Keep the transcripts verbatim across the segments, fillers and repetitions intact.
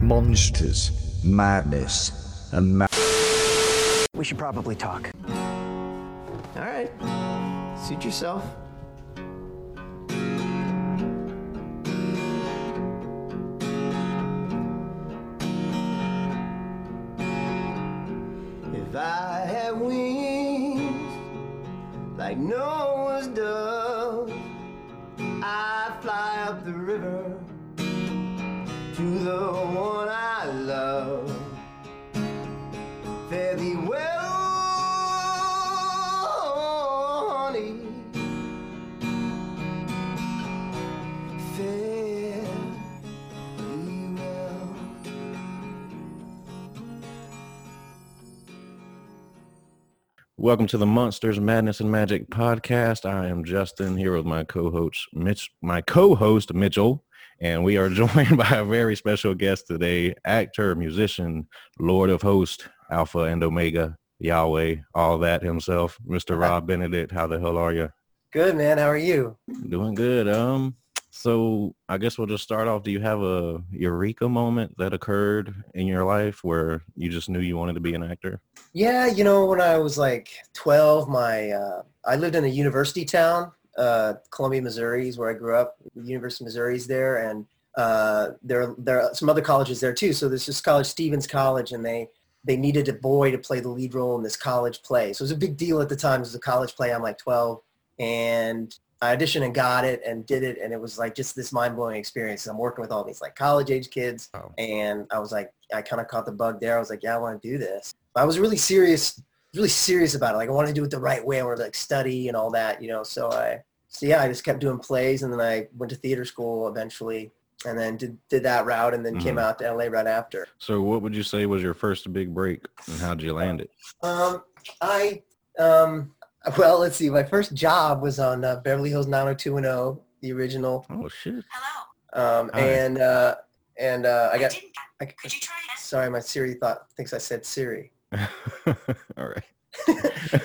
Monsters, Madness, and Ma- We should probably talk. All right. Suit yourself. If I had wings like Noah's dove, I'd fly up the river to the one I love. Fare thee well, honey. Fare thee well. Welcome to the Monsters Madness and Magic podcast. I am Justin, here with my co-host Mitch, my co-host Mitchell. And we are joined by a very special guest today, actor, musician, Lord of Hosts, Alpha and Omega, Yahweh, all that himself, Mister Rob Benedict. How the hell are you? Good, man. How are you? Doing good. Um, so I guess we'll just start off. Do you have a eureka moment that occurred in your life where you just knew you wanted to be an actor? Yeah, you know, when I was like twelve, my uh, I lived in a university town. Uh, Columbia, Missouri is where I grew up. University of Missouri is there, and uh, there there are some other colleges there too. So there's this college, Stevens College, and they they needed a boy to play the lead role in this college play. So it was a big deal at the time. It was a college play. I'm like twelve, and I auditioned and got it and did it, and it was like just this mind-blowing experience. I'm working with all these like college-age kids, oh. and I was like, I kind of caught the bug there. I was like, yeah, I want to do this. I was really serious. really serious about it. Like I wanted to do it the right way. I wanted to like study and all that, you know? So I, so yeah, I just kept doing plays, and then I went to theater school eventually, and then did, did that route, and then mm-hmm. came out to L A right after. So what would you say was your first big break, and how'd you land it? Um, I, um, well, let's see. My first job was on uh, Beverly Hills nine oh two one oh, the original. Oh shit. Hello. Um, Hi. and, uh, and, uh, I got, I, Could you try it? Sorry, my Siri thought, thinks I said Siri. All right.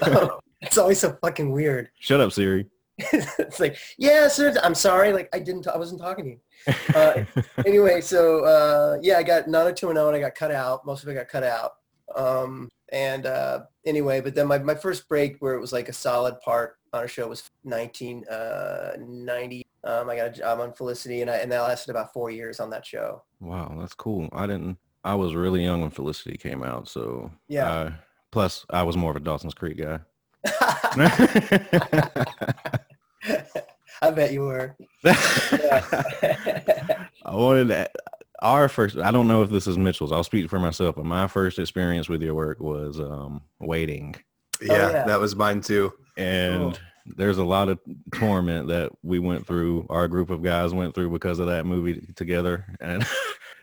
Oh, it's always so fucking weird. Shut up, Siri. It's like, yeah, sir, I'm sorry. Like, I didn't, t- I wasn't talking to you. Uh, anyway, so uh, yeah, I got nine oh two one oh, and I got cut out. Most of it got cut out. Um, and uh, anyway, but then my, my first break, where it was like a solid part on a show, was nineteen ninety. Um, I got a job on Felicity, and I and that lasted about four years on that show. Wow, that's cool. I didn't. I was really young when Felicity came out, so yeah. Uh, plus, I was more of a Dawson's Creek guy. I bet you were. I wanted to, our first. I don't know if this is Mitchell's. I'll speak for myself, but my first experience with your work was um, Waiting. Yeah, oh, yeah, that was mine too. And cool. There's a lot of torment that we went through. Our group of guys went through because of that movie together, and.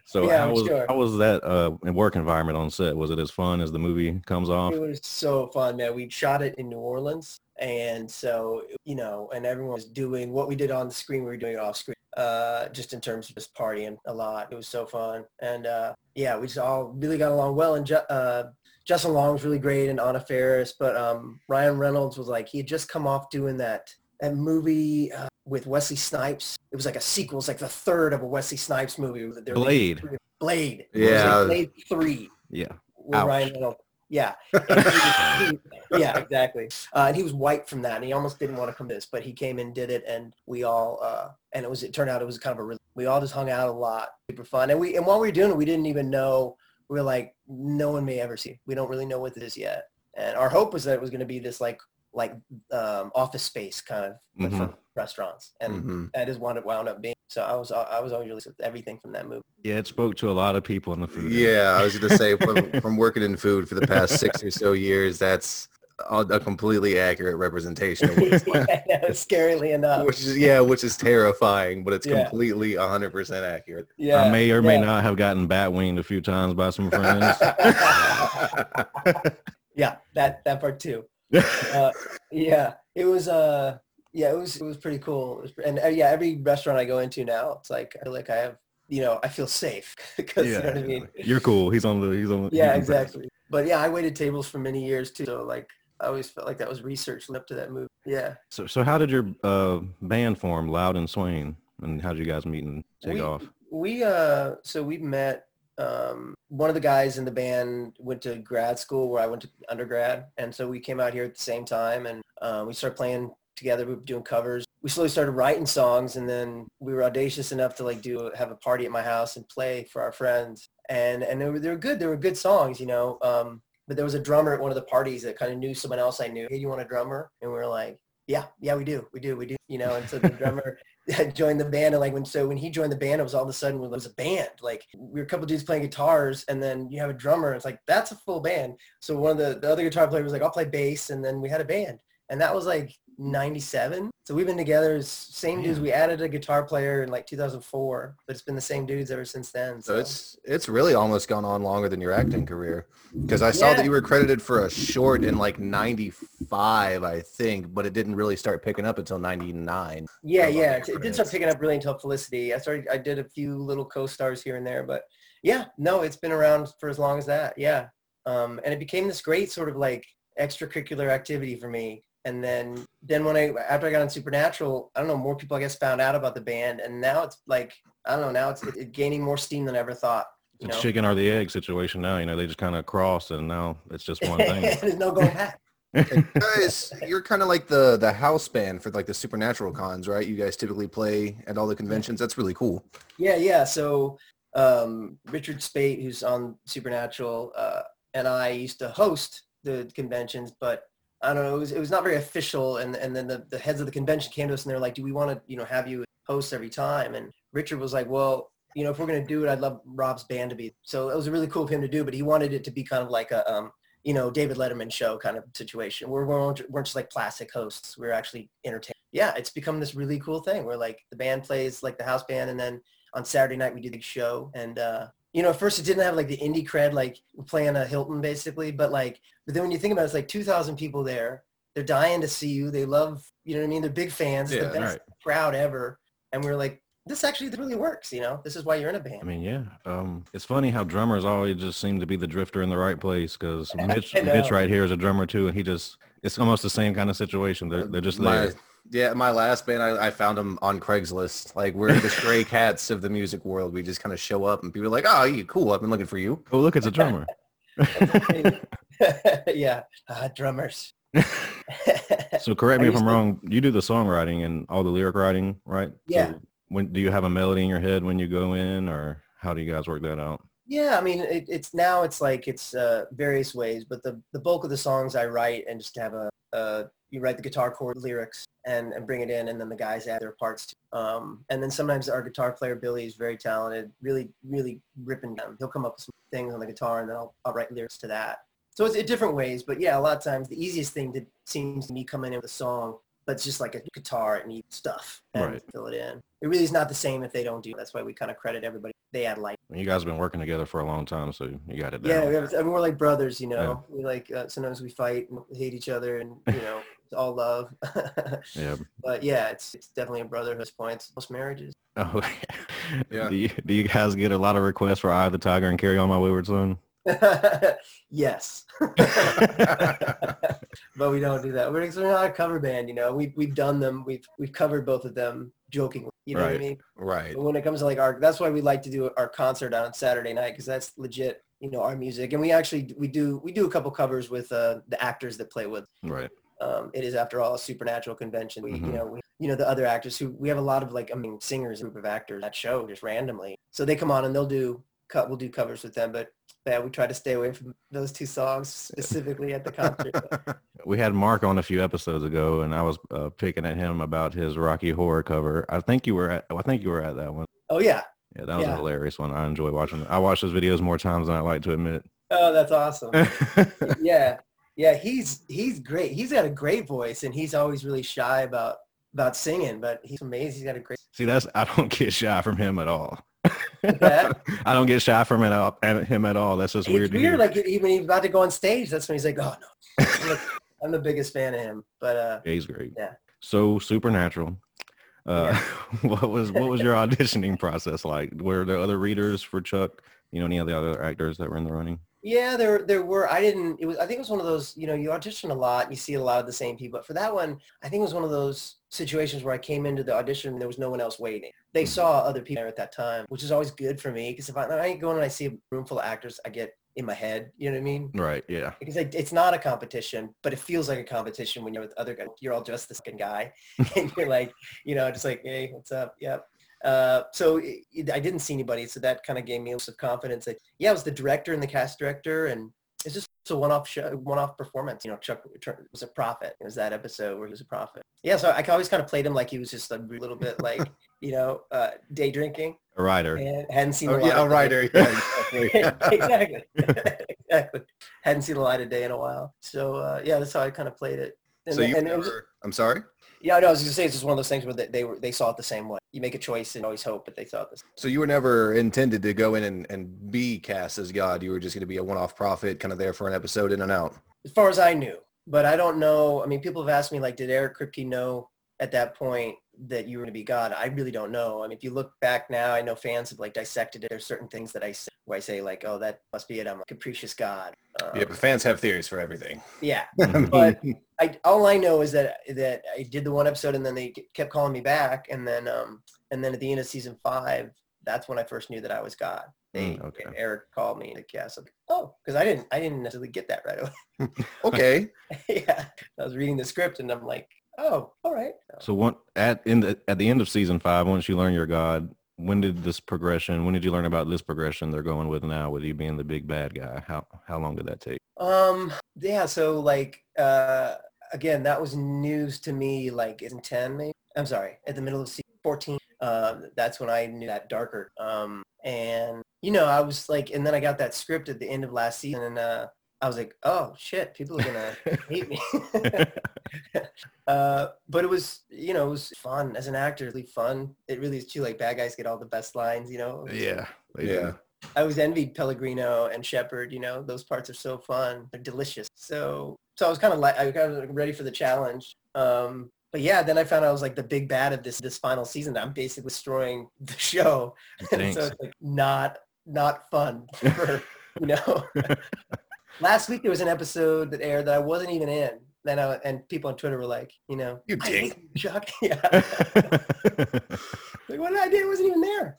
So yeah, how was sure. how was that uh, work environment on set? Was it as fun as the movie comes off? It was so fun, man. We shot it in New Orleans, and so you know, and everyone was doing what we did on the screen. We were doing it off screen, uh, just in terms of just partying a lot. It was so fun, and uh, yeah, we just all really got along well. And uh, Justin Long was really great, and Anna Faris, but um, Ryan Reynolds was like, he had just come off doing that that movie. Uh, with Wesley Snipes. It was like a sequel. It's like the third of a Wesley Snipes movie. Blade. Blade. Yeah. Like Blade three. Yeah. With Ryan Reynolds. Yeah. he, yeah, exactly. Uh, and he was white from that, and he almost didn't want to come to this, but he came and did it, and we all, uh, and it was, it turned out it was kind of a, we all just hung out a lot. Super fun. And we, and while we were doing it, we didn't even know, we were like, no one may ever see it. We don't really know what it is yet. And our hope was that it was going to be this like, like um, Office Space kind of mm-hmm. for restaurants, and mm-hmm. that is what it wound up being. So I was I was always released with everything from that movie. Yeah, it spoke to a lot of people in the food. Yeah, I was going to say from, from working in food for the past six or so years, that's a completely accurate representation of what it's like. Yeah, no, scarily enough. Which is yeah, which is terrifying, but it's yeah. completely one hundred percent accurate. Yeah, I may or yeah. may not have gotten bat-winged a few times by some friends. Yeah, that that part too. uh, yeah, it was, uh, yeah, it was, it was pretty cool. It was, and uh, yeah, every restaurant I go into now, it's like, I feel like I have, you know, I feel safe because yeah, you know what I mean? You're cool. He's on the, he's on the. Yeah, exactly. Press. But yeah, I waited tables for many years too. So like, I always felt like that was research up to that movie. Yeah. So, so how did your, uh, band form, Loud and Swain, and how did you guys meet and take we, off? We, uh, so we met um, one of the guys in the band went to grad school where I went to undergrad. And so we came out here at the same time and uh, we started playing together. We were doing covers. We slowly started writing songs, and then we were audacious enough to like do have a party at my house and play for our friends. And and they were, they were good. They were good songs, you know. Um, but there was a drummer at one of the parties that kind of knew someone else I knew. Hey, you want a drummer? And we were like, yeah, yeah, we do. We do. We do. You know, and so the drummer joined the band. And like when, so when he joined the band, it was all of a sudden it was a band. Like we were a couple of dudes playing guitars, and then you have a drummer. It's like, that's a full band. So one of the, the other guitar player was like, I'll play bass. And then we had a band. And that was like ninety-seven. So we've been together, same yeah. dudes. We added a guitar player in like two thousand four, but it's been the same dudes ever since then. So, so it's it's really almost gone on longer than your acting career, because I saw yeah. that you were credited for a short in like ninety-five, I think, but it didn't really start picking up until ninety-nine. Yeah, yeah. It, it didn't start picking up really until Felicity. I started, I did a few little co-stars here and there, but yeah, no, it's been around for as long as that. Yeah. Um, and it became this great sort of like extracurricular activity for me. And then, then when I, after I got on Supernatural, I don't know, more people, I guess, found out about the band. And now it's like, I don't know, now it's it, gaining more steam than I ever thought. You know? It's chicken or the egg situation now. You know, they just kind of cross, and now it's just one thing. There's no going back. You guys, you're kind of like the, the house band for like the Supernatural cons, right? You guys typically play at all the conventions. That's really cool. Yeah, yeah. So um, Richard Speight, who's on Supernatural, uh, and I used to host the conventions, but I don't know, it was, it was not very official. And and then the, the heads of the convention came to us and they're like, do we want to, you know, have you host every time? And Richard was like, well, you know, if we're going to do it, I'd love Rob's band to be. So it was really cool of him to do, but he wanted it to be kind of like a, um, you know, David Letterman show kind of situation. We're, we weren't, weren't just like plastic hosts. We're actually entertaining. Yeah, it's become this really cool thing where like the band plays like the house band. And then on Saturday night, we do the show. And, uh, you know, at first it didn't have like the indie cred, like playing a Hilton basically, but like, but then when you think about it, it's like two thousand people there, they're dying to see you. They love, you know what I mean? They're big fans, yeah, the best right. crowd ever. And we're like, this actually really works, you know? This is why you're in a band. I mean, yeah. Um, it's funny how drummers always just seem to be the drifter in the right place, because Mitch, Mitch right here is a drummer too. And he just, it's almost the same kind of situation. They're, they're just My- there. Yeah, my last band, I, I found them on Craigslist. Like, we're the stray cats of the music world. We just kind of show up, and people are like, oh, you cool. I've been looking for you. Oh, look, it's a drummer. Yeah, uh, drummers. So correct me if I'm wrong. You do the songwriting and all the lyric writing, right? Yeah. So when do you have a melody in your head when you go in, or how do you guys work that out? Yeah, I mean, it, it's now it's like it's uh, various ways, but the, the bulk of the songs I write and just have a, a you write the guitar chord lyrics and, and bring it in, and then the guys add their parts too. Um, and then sometimes our guitar player, Billy, is very talented, really, really ripping down. He'll come up with some things on the guitar, and then I'll, I'll write lyrics to that. So it's in different ways, but yeah, a lot of times the easiest thing to, seems to me coming in with a song, but it's just like a guitar, it needs stuff, and right. fill it in. It really is not the same if they don't do it. That's why we kind of credit everybody. They add light. You guys have been working together for a long time, so you got it down. Yeah, we have, I mean, we're like brothers, you know. Yeah. We like uh, sometimes we fight and hate each other, and you know, it's all love. Yeah. But yeah, it's it's definitely a brotherhood point. It's most marriages. Oh, yeah. yeah. Do you, do you guys get a lot of requests for "Eye of the Tiger" and "Carry On My Wayward Son"? Yes. But we don't do that. We're, we're not a cover band, you know. We've we've done them. We've we've covered both of them. Jokingly, you know right, what I mean? Right. But when it comes to like our, that's why we like to do our concert on Saturday night, because that's legit, you know, our music. And we actually, we do, we do a couple covers with uh, the actors that play with. Right. Um, it is, after all, a Supernatural convention. We, mm-hmm. you know, we, you know, the other actors who, we have a lot of like, I mean, singers, group of actors that show just randomly. So they come on and they'll do, cut, we'll do covers with them, but yeah, we try to stay away from those two songs specifically at the concert. We had Mark on a few episodes ago, and I was uh, picking at him about his Rocky Horror cover. I think you were at, I think you were at that one. Oh yeah. Yeah, that was yeah. a hilarious one. I enjoy watching it. I watch those videos more times than I like to admit. Oh, that's awesome. Yeah, yeah, he's he's great. He's got a great voice, and he's always really shy about about singing, but he's amazing. He's got a great. See, that's I don't get shy from him at all. I don't get shy from him at, him at all. That's just it's weird. It's weird. Like even he's about to go on stage, that's when he's like, "Oh no, I'm the, I'm the biggest fan of him." But uh, yeah, he's great. Yeah. So Supernatural. Uh, yeah. What was what was your auditioning process like? Were there other readers for Chuck? You know, any of the other actors that were in the running? Yeah, there there were. I didn't. It was. I think it was one of those. You know, you audition a lot, and you see a lot of the same people. But for that one, I think it was one of those situations where I came into the audition and there was no one else waiting. They saw other people there at that time, which is always good for me, because if I, I go in and I see a room full of actors, I get in my head. You know what I mean? Right. Yeah. Because I, it's not a competition, but it feels like a competition when you're with other guys. You're all just the second guy, and you're like, you know, just like, hey, what's up? Yep. Uh, so it, it, I didn't see anybody, so that kind of gave me a little confidence. Like, yeah, it was the director and the cast director, and it's just a one-off show, one-off performance. You know, Chuck was a prophet. It was that episode where he was a prophet. Yeah, so I always kind of played him like he was just a little bit like, you know, uh, day drinking. A writer. And hadn't seen oh, a lot yeah, of a writer. Yeah, exactly. Exactly. Hadn't seen the light of day in a while. So, uh, yeah, that's how I kind of played it. And, so you and were, it was, I'm sorry? Yeah, no, I was going to say it's just one of those things where they, they were they saw it the same way. You make a choice and always hope, but they saw it the same way. So you were never intended to go in and, and be cast as God. You were just going to be a one-off prophet, kind of there for an episode, in and out. As far as I knew, but I don't know. I mean, people have asked me, like, did Eric Kripke know at that point that you were going to be God? I really don't know. I mean, if you look back now, I know fans have, like, dissected it. There's certain things that I say where I say, like, oh, that must be it. I'm a capricious God. Um, yeah, but fans have theories for everything. Yeah, but... I, all I know is that that I did the one episode, and then they kept calling me back, and then um, and then at the end of season five, that's when I first knew that I was God. They mm, okay. Eric called me to cast. Like, oh, because I didn't I didn't necessarily get that right away. Okay. Yeah, I was reading the script, and I'm like, oh, all right. So one, at in the at the end of season five, once you learn you're God, when did this progression? When did you learn about this progression they're going with now, with you being the big bad guy? How how long did that take? Um. Yeah. So like. Uh, Again, that was news to me, like in ten, maybe. I'm sorry, at the middle of season fourteen. Uh, that's when I knew that darker. Um, and, you know, I was like, and then I got that script at the end of last season, and uh, I was like, oh, shit, people are going to hate me. uh, but it was, you know, it was fun. As an actor, really fun. It really is too, like, bad guys get all the best lines, you know? Yeah, yeah. I always envied Pellegrino and Shepard, you know, those parts are so fun. They're delicious. So... So I was kind of like, I was kind of ready for the challenge. Um, but yeah, then I found out I was like the big bad of this, this final season. I'm basically destroying the show. So it's like not, not fun for, you know. Last week there was an episode that aired that I wasn't even in. Then I, and people on Twitter were like, you know, you dink. Chuck. Yeah. Like, what did I do? I wasn't even there.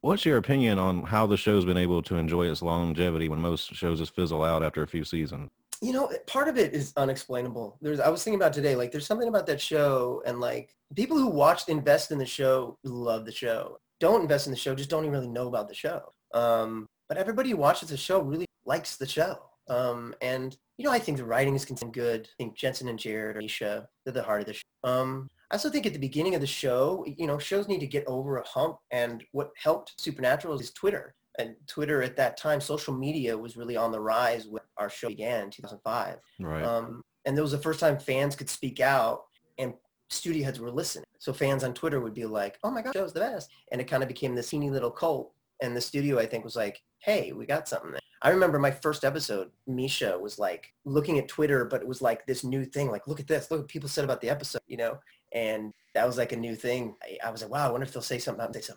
What's your opinion on how the show's been able to enjoy its longevity when most shows just fizzle out after a few seasons? You know, part of it is unexplainable. There's, I was thinking about today, like there's something about that show, and like people who watch, invest in the show, love the show. Don't invest in the show, just don't even really know about the show. Um, but everybody who watches the show really likes the show. Um, and, you know, I think the writing is good. I think Jensen and Jared or Misha, they're the heart of the show. Um, I also think at the beginning of the show, you know, shows need to get over a hump. And what helped Supernatural is Twitter. And Twitter at that time, social media was really on the rise when our show began in two thousand five. Right. Um, and that was the first time fans could speak out and studio heads were listening. So fans on Twitter would be like, oh my God, show's the best. And it kind of became this teeny little cult. And the studio, I think, was like, hey, we got something there. I remember my first episode, Misha was like looking at Twitter, but it was like this new thing. Like, look at this. Look what people said about the episode, you know? And that was like a new thing. I, I was like, wow, I wonder if they'll say something about this.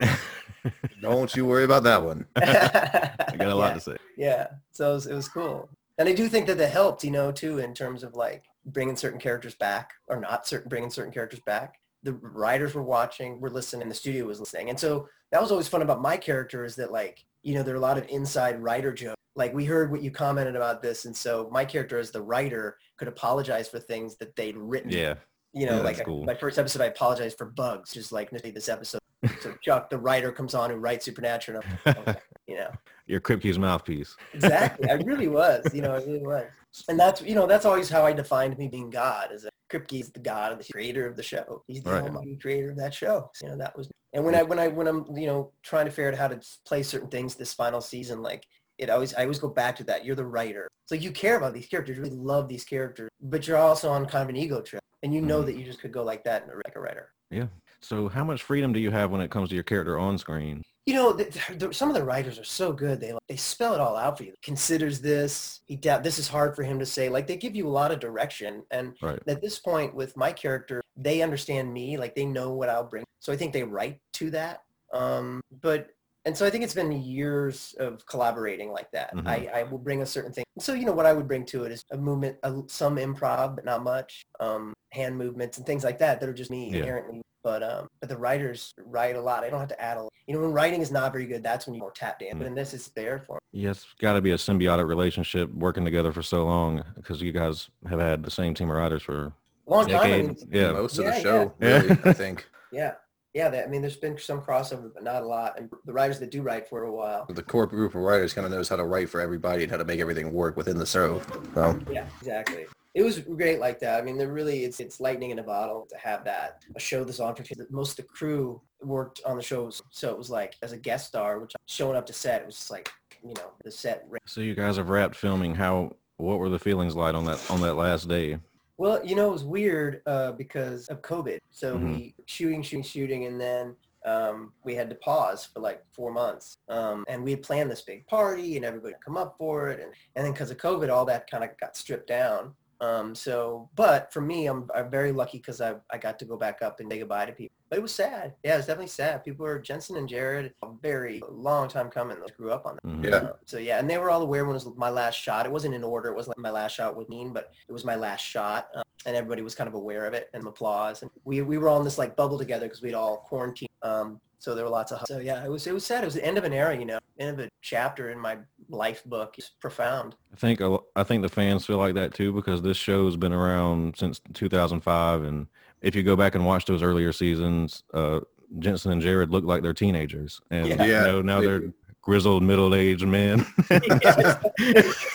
Don't you worry about that one. I got a lot yeah. to say. Yeah. So it was, it was cool. And I do think that that helped, you know, too, in terms of like bringing certain characters back or not certain, bringing certain characters back. The writers were watching, were listening, and the studio was listening. And so that was always fun about my character is that like, you know, there are a lot of inside writer jokes. Like we heard what you commented about this. And so my character as the writer could apologize for things that they'd written. Yeah. You know, yeah, like cool. I, my first episode, I apologized for bugs, just like this episode. So Chuck, the writer, comes on who writes Supernatural, and I'm like, you know. You're Kripke's mouthpiece. Exactly. I really was. You know, I really was. And that's, you know, that's always how I defined me being God. Is that Kripke's the God, the creator of the show. He's the right. almighty creator of that show. You know, that was. And when I, when I, when I'm, you know, trying to figure out how to play certain things this final season, like it always, I always go back to that. You're the writer. So you care about these characters, you really love these characters, but you're also on kind of an ego trip. And you know mm-hmm. that you just could go like that in a, like a writer. Yeah. So how much freedom do you have when it comes to your character on screen? You know, the, the, some of the writers are so good. They like, they spell it all out for you. Considers this. He doubt, this is hard for him to say. Like, they give you a lot of direction. And right. at this point with my character, they understand me. Like, they know what I'll bring. So I think they write to that. Um, but And so I think it's been years of collaborating like that. Mm-hmm. I, I will bring a certain thing. So, you know, what I would bring to it is a movement, a, some improv, but not much, um, hand movements and things like that that are just me yeah. inherently. But um, but the writers write a lot. I don't have to add a lot. You know, when writing is not very good, that's when you're more tapped in. Mm-hmm. But in this, it's there for me. Yeah, it's got to be a symbiotic relationship working together for so long because you guys have had the same team of writers for long time. I mean, yeah, most of yeah, the show, yeah. really, I think. Yeah. Yeah, that, I mean, there's been some crossover, but not a lot. And the writers that do write for a while. The core group of writers kind of knows how to write for everybody and how to make everything work within the show. So. Yeah, exactly. It was great like that. I mean, they're really, it's it's lightning in a bottle to have that. A show that's on for two. Most of the crew worked on the shows, so it was like, as a guest star, which showing up to set, it was just like, you know, the set. So you guys have wrapped filming. How, what were the feelings like on that on that last day? Well, you know, it was weird uh, because of COVID. So mm-hmm. we shooting, shooting, shooting, and then um, we had to pause for like four months. Um, and we had planned this big party and everybody would come up for it. And, and then because of COVID, all that kind of got stripped down. Um, so, but for me, I'm, I'm very lucky because I I got to go back up and say goodbye to people. But it was sad. Yeah, it was definitely sad. People were, Jensen and Jared, a very long time coming. They grew up on them. Mm-hmm. Yeah. Uh, so, yeah, and they were all aware when it was my last shot. It wasn't in order. It wasn't like my last shot was mean, but it was my last shot. Um, and everybody was kind of aware of it and applause. And we, we were all in this, like, bubble together because we'd all quarantined. Um, so there were lots of hugs. So, yeah, it was it was sad. It was the end of an era, you know, end of a chapter in my life book. It's profound. I think I think the fans feel like that, too, because this show has been around since two thousand five, and if you go back and watch those earlier seasons, uh, Jensen and Jared look like they're teenagers, and yeah. you know, now they're grizzled middle-aged men. Yes. It's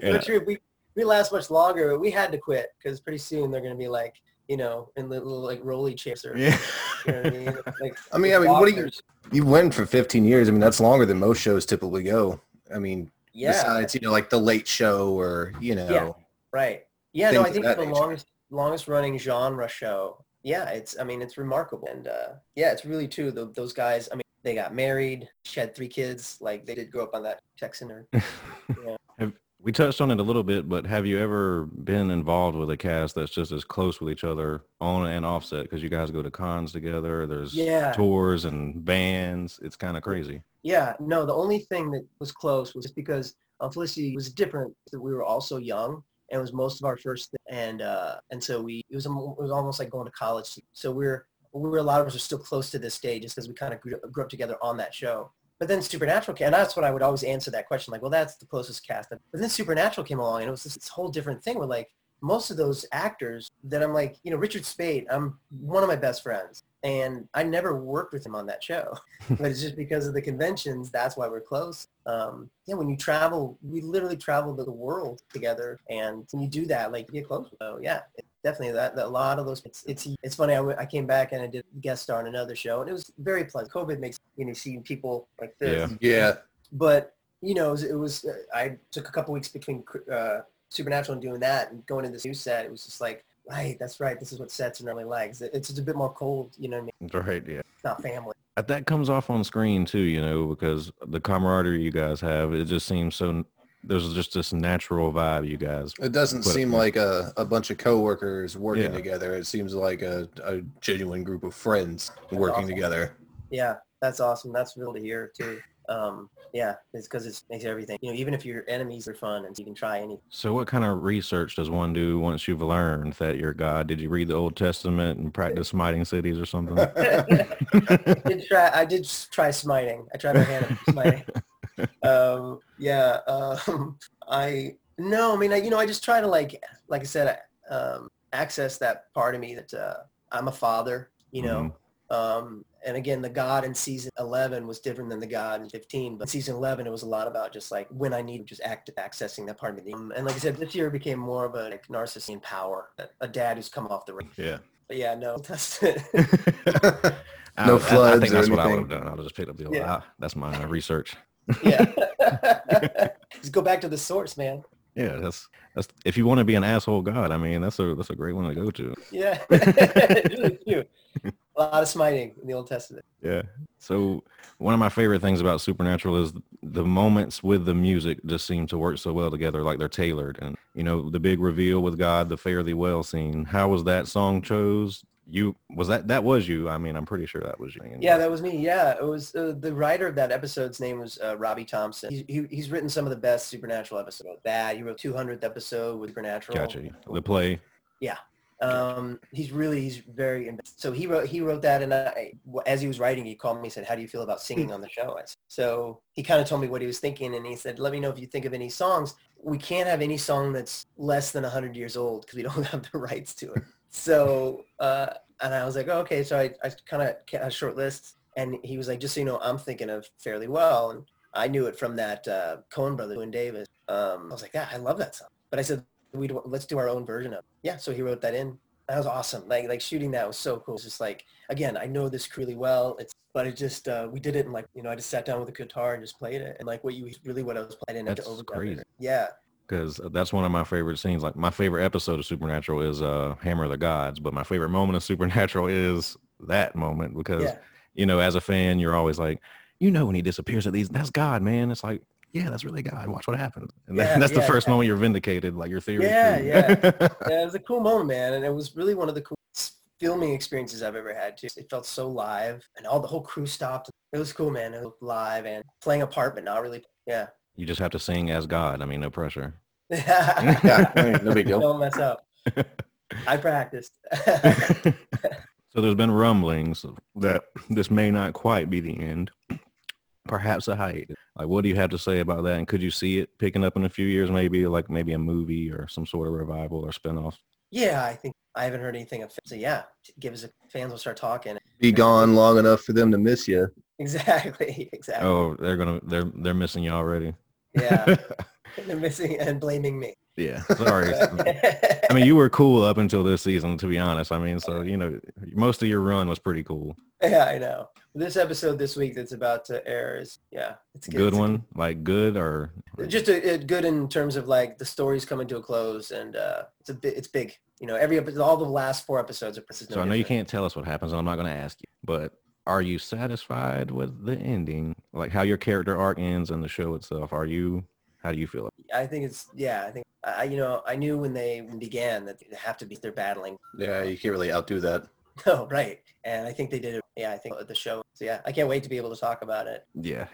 yeah. so true. We we last much longer, but we had to quit because pretty soon they're going to be like, you know, in little like rolly chairs or. Yeah. You know what I mean? Like, I mean, I mean, what do you? You went for fifteen years. I mean, that's longer than most shows typically go. I mean, yeah. Besides, you know, like The Late Show or you know. Yeah. Right. Yeah. No, I think the longest. longest running genre show. Yeah, it's, I mean, it's remarkable. And uh, yeah, it's really true. The, those guys, I mean, they got married. She had three kids. Like, they did grow up on that Texan. Or, yeah. have, we touched on it a little bit, but have you ever been involved with a cast that's just as close with each other on and offset? Because you guys go to cons together. There's yeah. tours and bands. It's kind of crazy. Yeah, no, the only thing that was close was just because uh, Felicity was different. That we were all so young. And it was most of our first thing. And, uh, and so we, it was, it was almost like going to college. So we we're, we were, a lot of us are still close to this day just because we kind of grew, grew up together on that show. But then Supernatural came, and that's what I would always answer that question. Like, well, that's the closest cast. But then Supernatural came along and it was this, this whole different thing where like most of those actors that I'm like, you know, Richard Speight, I'm one of my best friends. And I never worked with him on that show, but it's just because of the conventions. That's why we're close. Um, yeah, when you travel, we literally travel to the world together, and when you do that, like, you get close. So yeah, it, definitely that, that. A lot of those. It's it's, it's funny. I, w- I came back and I did guest star on another show, and it was very pleasant. COVID makes you know seeing people like this. Yeah. yeah. But you know, it was. It was uh, I took a couple weeks between uh, Supernatural and doing that, and going to this new set. It was just like. Right, that's right. This is what sets normally like. It's, it's a bit more cold, you know what I mean? Right, yeah. It's not family. That comes off on screen, too, you know, because the camaraderie you guys have, it just seems so, there's just this natural vibe you guys. It doesn't seem like a, a bunch of coworkers working yeah. together. It seems like a, a genuine group of friends that's working awesome. together. Yeah, that's awesome. That's real to hear, too. Um, yeah, it's because it makes everything, you know, even if your enemies are fun and you can try anything. So what kind of research does one do once you've learned that you're God? Did you read the Old Testament and practice smiting cities or something? I did try, I did try smiting. I tried my hand at smiting. Um, yeah, um, I, no, I mean, I, you know, I just try to like, like I said, I, um, access that part of me that, uh, I'm a father, you know, mm-hmm. um, and again, the God in season eleven was different than the God in fifteen. But season eleven, it was a lot about just like when I need just act accessing that part of me. Um, and like I said, this year became more of a like, narcissist in power, a, a dad who's come off the road. Yeah. But yeah, no. That's it. I, no floods. I, I think that's what I would have done. I would have just picked up the old. Yeah. That's my research. Yeah. Just go back to the source, man. Yeah, that's that's if you want to be an asshole God, I mean, that's a that's a great one to go to. Yeah. Really cute. A lot of smiting in the Old Testament. Yeah. So one of my favorite things about Supernatural is the moments with the music just seem to work so well together, like they're tailored. And, you know, the big reveal with God, the Fare Thee Well scene. How was that song chose? You was that that was you. I mean, I'm pretty sure that was you. Anyway. Yeah, that was me. Yeah, it was uh, the writer of that episode's name was uh, Robbie Thompson. He, he he's written some of the best Supernatural episodes. That he wrote two hundredth episode with Supernatural. Gotcha. The play. Yeah. Um, he's really he's very invested. So he wrote he wrote that, and I, as he was writing, he called me and said, "How do you feel about singing on the show?" I said, so he kind of told me what he was thinking, and he said, "Let me know if you think of any songs. We can't have any song that's less than one hundred years old because we don't have the rights to it." So, uh, and I was like, oh, okay. So I, I kind of had a short list, and he was like, just so you know, I'm thinking of Fairly Well. And I knew it from that, uh, Coen Brothers and Davis. Um, I was like, yeah, I love that song. But I said, we let's do our own version of it. Yeah. So he wrote that in. That was awesome. Like, like shooting that was so cool. It's just like, again, I know this really well. It's, but it just, uh, we did it. And like, you know, I just sat down with a guitar and just played it. And like what you really, what I was playing. And that's crazy. It. Yeah. Because that's one of my favorite scenes. Like my favorite episode of Supernatural is uh, Hammer of the Gods, but my favorite moment of Supernatural is that moment because, yeah. you know, as a fan, you're always like, you know, when he disappears at these, that's God, man. It's like, yeah, that's really God. Watch what happens. And yeah, that's yeah, the first yeah. moment you're vindicated, like your theory. Yeah, yeah. yeah. It was a cool moment, man. And it was really one of the coolest filming experiences I've ever had, too. It felt so live and all the whole crew stopped. It was cool, man. It was live and playing a part, but not really. Yeah. You just have to sing as God. I mean, no pressure. yeah, I mean, no big deal. Don't mess up. I practiced. So there's been rumblings that this may not quite be the end. Perhaps a hiatus. Like, what do you have to say about that? And could you see it picking up in a few years, maybe like maybe a movie or some sort of revival or spinoff? Yeah, I think I haven't heard anything of it. So yeah, give us a, fans will start talking. Be gone long enough for them to miss you. Exactly. Exactly. Oh, they're gonna they're they're missing you already. Yeah. They're missing and blaming me. Yeah, sorry. I mean, you were cool up until this season, to be honest. I mean, so, you know, most of your run was pretty cool. Yeah, I know. This episode this week that's about to air is, yeah. It's good. Good it's one? Good. Like good or? Just a, a good in terms of like the story's coming to a close and uh, it's a bit, it's big. You know, every episode, all the last four episodes are. No so I know different. You can't tell us what happens and I'm not going to ask you, but are you satisfied with the ending? Like how your character arc ends and the show itself? Are you? How do you feel? I think it's, yeah, I think, I, you know, I knew when they began that they have to be, they're battling. Yeah, you can't really outdo that. No, right. And I think they did it. Yeah, I think the show. So yeah, I can't wait to be able to talk about it. Yeah.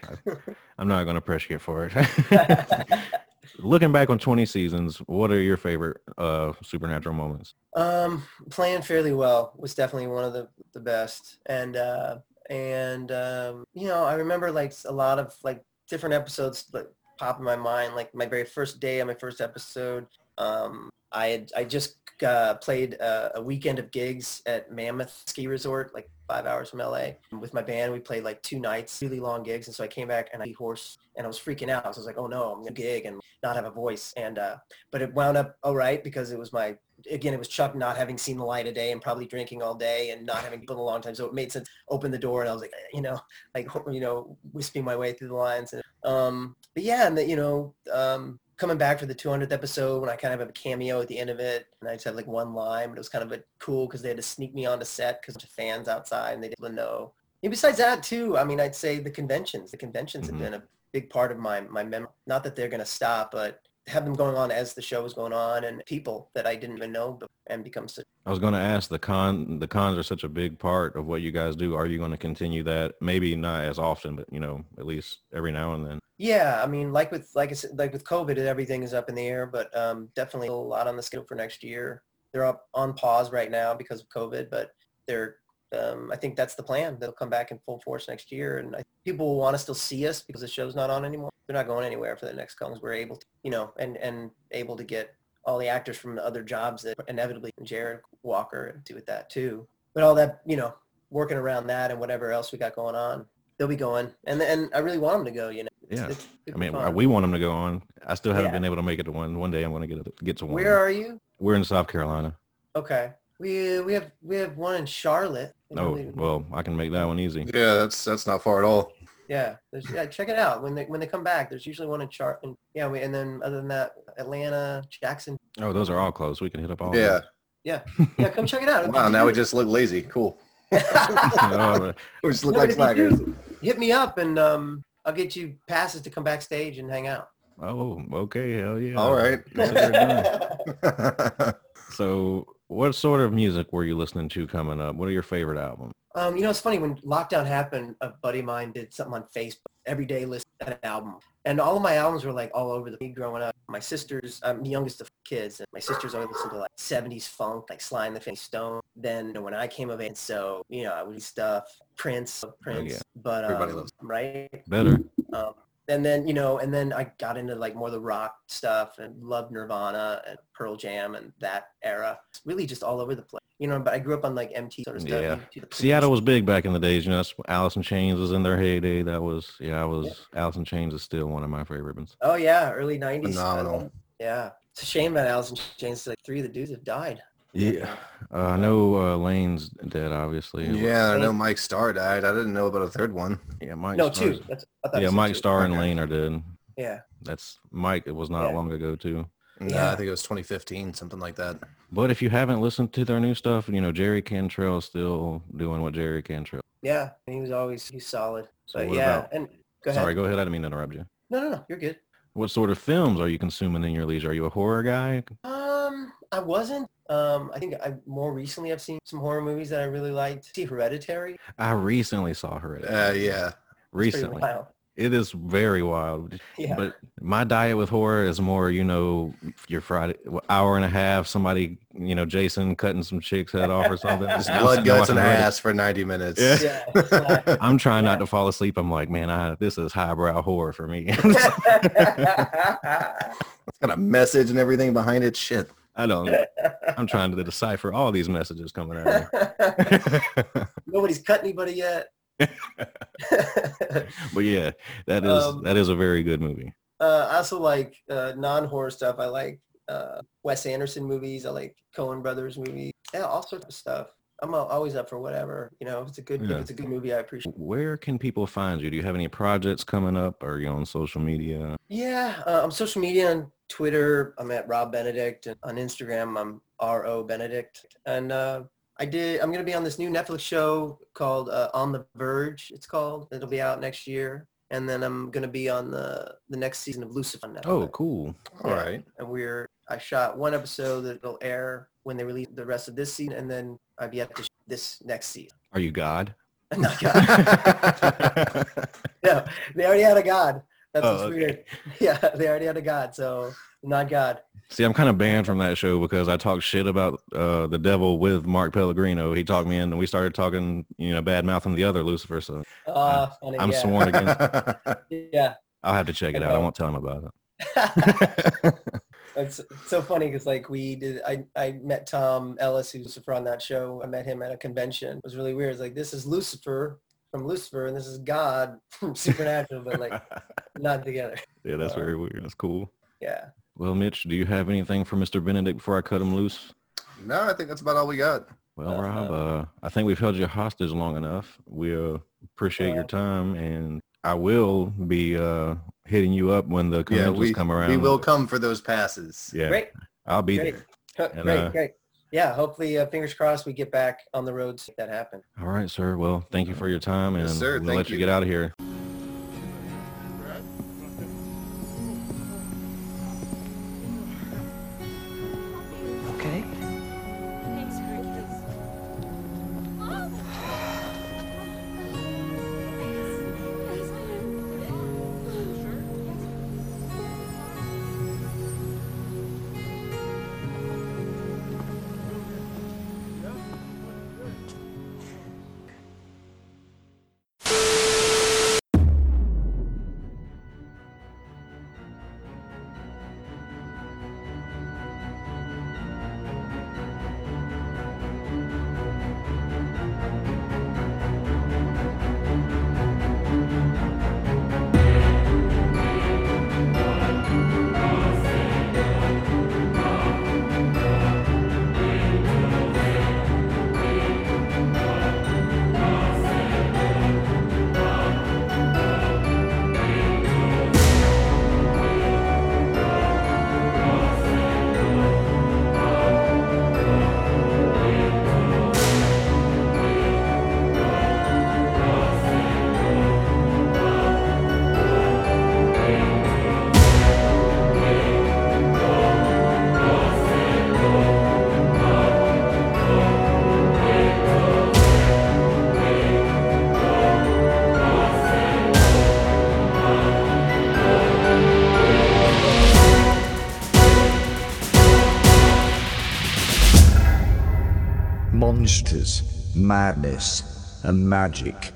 I'm not going to pressure you for it. Looking back on twenty seasons, what are your favorite uh, Supernatural moments? Um, playing Fairly Well was definitely one of the, the best. And, uh, and um, you know, I remember like a lot of like different episodes, like, pop in my mind, like my very first day on my first episode. Um, I had I just uh, played a, a weekend of gigs at Mammoth Ski Resort, like five hours from L A. With my band, we played like two nights, really long gigs. And so I came back and I horse and I was freaking out. So I was like, oh no, I'm gonna gig and not have a voice. And uh, but it wound up all right because it was my, again, it was Chuck not having seen the light of day and probably drinking all day and not having been a long time. So it made sense. Open the door and I was like, you know, like, you know, wisping my way through the lines. And, um, but yeah, and that, you know, um, coming back for the two hundredth episode when I kind of have a cameo at the end of it and I just have like one line, but it was kind of a cool because they had to sneak me onto set because of fans outside and they didn't know. And besides that too, I mean, I'd say the conventions, the conventions mm-hmm. have been a big part of my, my memory. Not that they're going to stop, but have them going on as the show was going on and people that I didn't even know and become such. I was going to ask the con, the cons are such a big part of what you guys do. Are you going to continue that? Maybe not as often, but you know, at least every now and then. Yeah. I mean, like with, like I said, like with COVID, everything is up in the air, but um, definitely a lot on the schedule for next year. They're up on pause right now because of COVID, but they're, um, I think that's the plan. They'll come back in full force next year. And I, people will want to still see us because the show's not on anymore. They're not going anywhere for the next couple. We're able to, you know, and, and able to get all the actors from the other jobs that inevitably Jared Walker do with that too. But all that, you know, working around that and whatever else we got going on, they'll be going. And and I really want them to go, you know. It's, yeah. It's I mean, fun. We want them to go on. I still haven't yeah. been able to make it to one. One day I'm going to get to, get to one. Where are you? We're in South Carolina. Okay. We we have we have one in Charlotte. Oh, well, I can make that one easy. Yeah, that's that's not far at all. Yeah, there's, yeah, check it out. When they when they come back, there's usually one in Char. And, yeah, we, and then other than that, Atlanta, Jackson. Oh, those are all closed. We can hit up all. Yeah, those. yeah, yeah. Come check it out. Wow, now we just look lazy. Cool. no, we just look no, like slackers. Hit me up, and um, I'll get you passes to come backstage and hang out. Oh, okay, hell yeah. All right. So what sort of music were you listening to coming up? What are your favorite albums? Um, you know, it's funny. When lockdown happened, a buddy of mine did something on Facebook. Every day listen to an album. And all of my albums were like all over the place growing up. My sisters, I'm the youngest of kids, and my sisters only listened to like seventies funk, like Sly and the Family Stone. Then when I came of age, so, you know, I would do stuff, Prince, Prince. Oh, yeah. But, um, everybody loves him, right? Better. Um, and then, you know, and then I got into like more of the rock stuff and loved Nirvana and Pearl Jam and that era. It's really just all over the place. You know, but I grew up on like M T sort of stuff. Yeah. Seattle was big back in the days. You know, Alice in Chains was in their heyday. That was, yeah, I was, yeah. Alice in Chains is still one of my favorite bands. Oh, yeah, early nineties. Phenomenal. Yeah. It's a shame that Alice in Chains, like three of the dudes have died. Yeah. Uh, I know uh, Lane's dead, obviously. Yeah, I know Mike Starr died. I didn't know about a third one. Yeah, Mike No, Starr's, two. That's, I yeah, Mike Starr and Lane are dead. Yeah. That's Mike. It was not yeah. long ago, too. No, yeah. I think it was twenty fifteen, something like that. But if you haven't listened to their new stuff, you know, Jerry Cantrell is still doing what Jerry Cantrell. Yeah, and he was always he's solid. So but yeah, about, and go ahead. Sorry, go ahead. I didn't mean to interrupt you. No, no, no, you're good. What sort of films are you consuming in your leisure? Are you a horror guy? Um, I wasn't. Um, I think I more recently I've seen some horror movies that I really liked. See Hereditary. I recently saw Hereditary. Uh, yeah, recently. It is very wild, yeah. But my diet with horror is more, you know, your Friday hour and a half, somebody, you know, Jason cutting some chick's head off or something. Just blood, guts, and ass for ninety minutes. Yeah. Yeah, like, I'm trying yeah. not to fall asleep. I'm like, man, I, this is highbrow horror for me. It's got a message and everything behind it. Shit. I don't. I'm trying to decipher all these messages coming out. Nobody's cut anybody yet. But yeah, that is um, that is a very good movie. Uh, I also like uh, non-horror stuff. I like uh, Wes Anderson movies. I like Coen Brothers movies. Yeah, all sorts of stuff. I'm always up for whatever. You know, if it's a good, yeah. if it's a good movie, I appreciate it. Where can people find you? Do you have any projects coming up? Or are you on social media? Yeah, uh, I'm social media on Twitter. I'm at Rob Benedict, and on Instagram, I'm R O Benedict, and. Uh, I did. I'm going to be on this new Netflix show called uh, On the Verge. It's called. It'll be out next year, and then I'm going to be on the the next season of Lucifer. Netflix. Oh, cool! All yeah. right. And we're. I shot one episode that'll air when they release the rest of this season, and then I've yet to shoot this next season. Are you God? I'm not God. No, they already had a God. That's oh, what's okay. weird. Yeah, they already had a God, so. Not God. See, I'm kind of banned from that show because I talked shit about uh, the devil with Mark Pellegrino. He talked me in, and we started talking, you know, bad mouthing the other Lucifer. So uh, I, funny, I'm yeah. sworn against. Yeah. I'll have to check it okay. out. I won't tell him about it. It's, it's so funny because like we did. I, I met Tom Ellis, who's Lucifer on that show. I met him at a convention. It was really weird. It's like this is Lucifer from Lucifer, and this is God from Supernatural, but like not together. Yeah, that's um, very weird. That's cool. Yeah. Well, Mitch, do you have anything for Mister Benedict before I cut him loose? No, I think that's about all we got. Well, uh, Rob, uh, I think we've held you hostage long enough. We uh, appreciate uh, your time, and I will be uh, hitting you up when the conventions yeah, we, come around. We will come for those passes. Yeah, great. I'll be great. there. And, great, uh, great. Yeah, hopefully, uh, fingers crossed, we get back on the road to make that happen. All right, sir. Well, thank you for your time, and yes, sir. we'll Thank let you. you get out of here. Monsters, Madness, and Magic.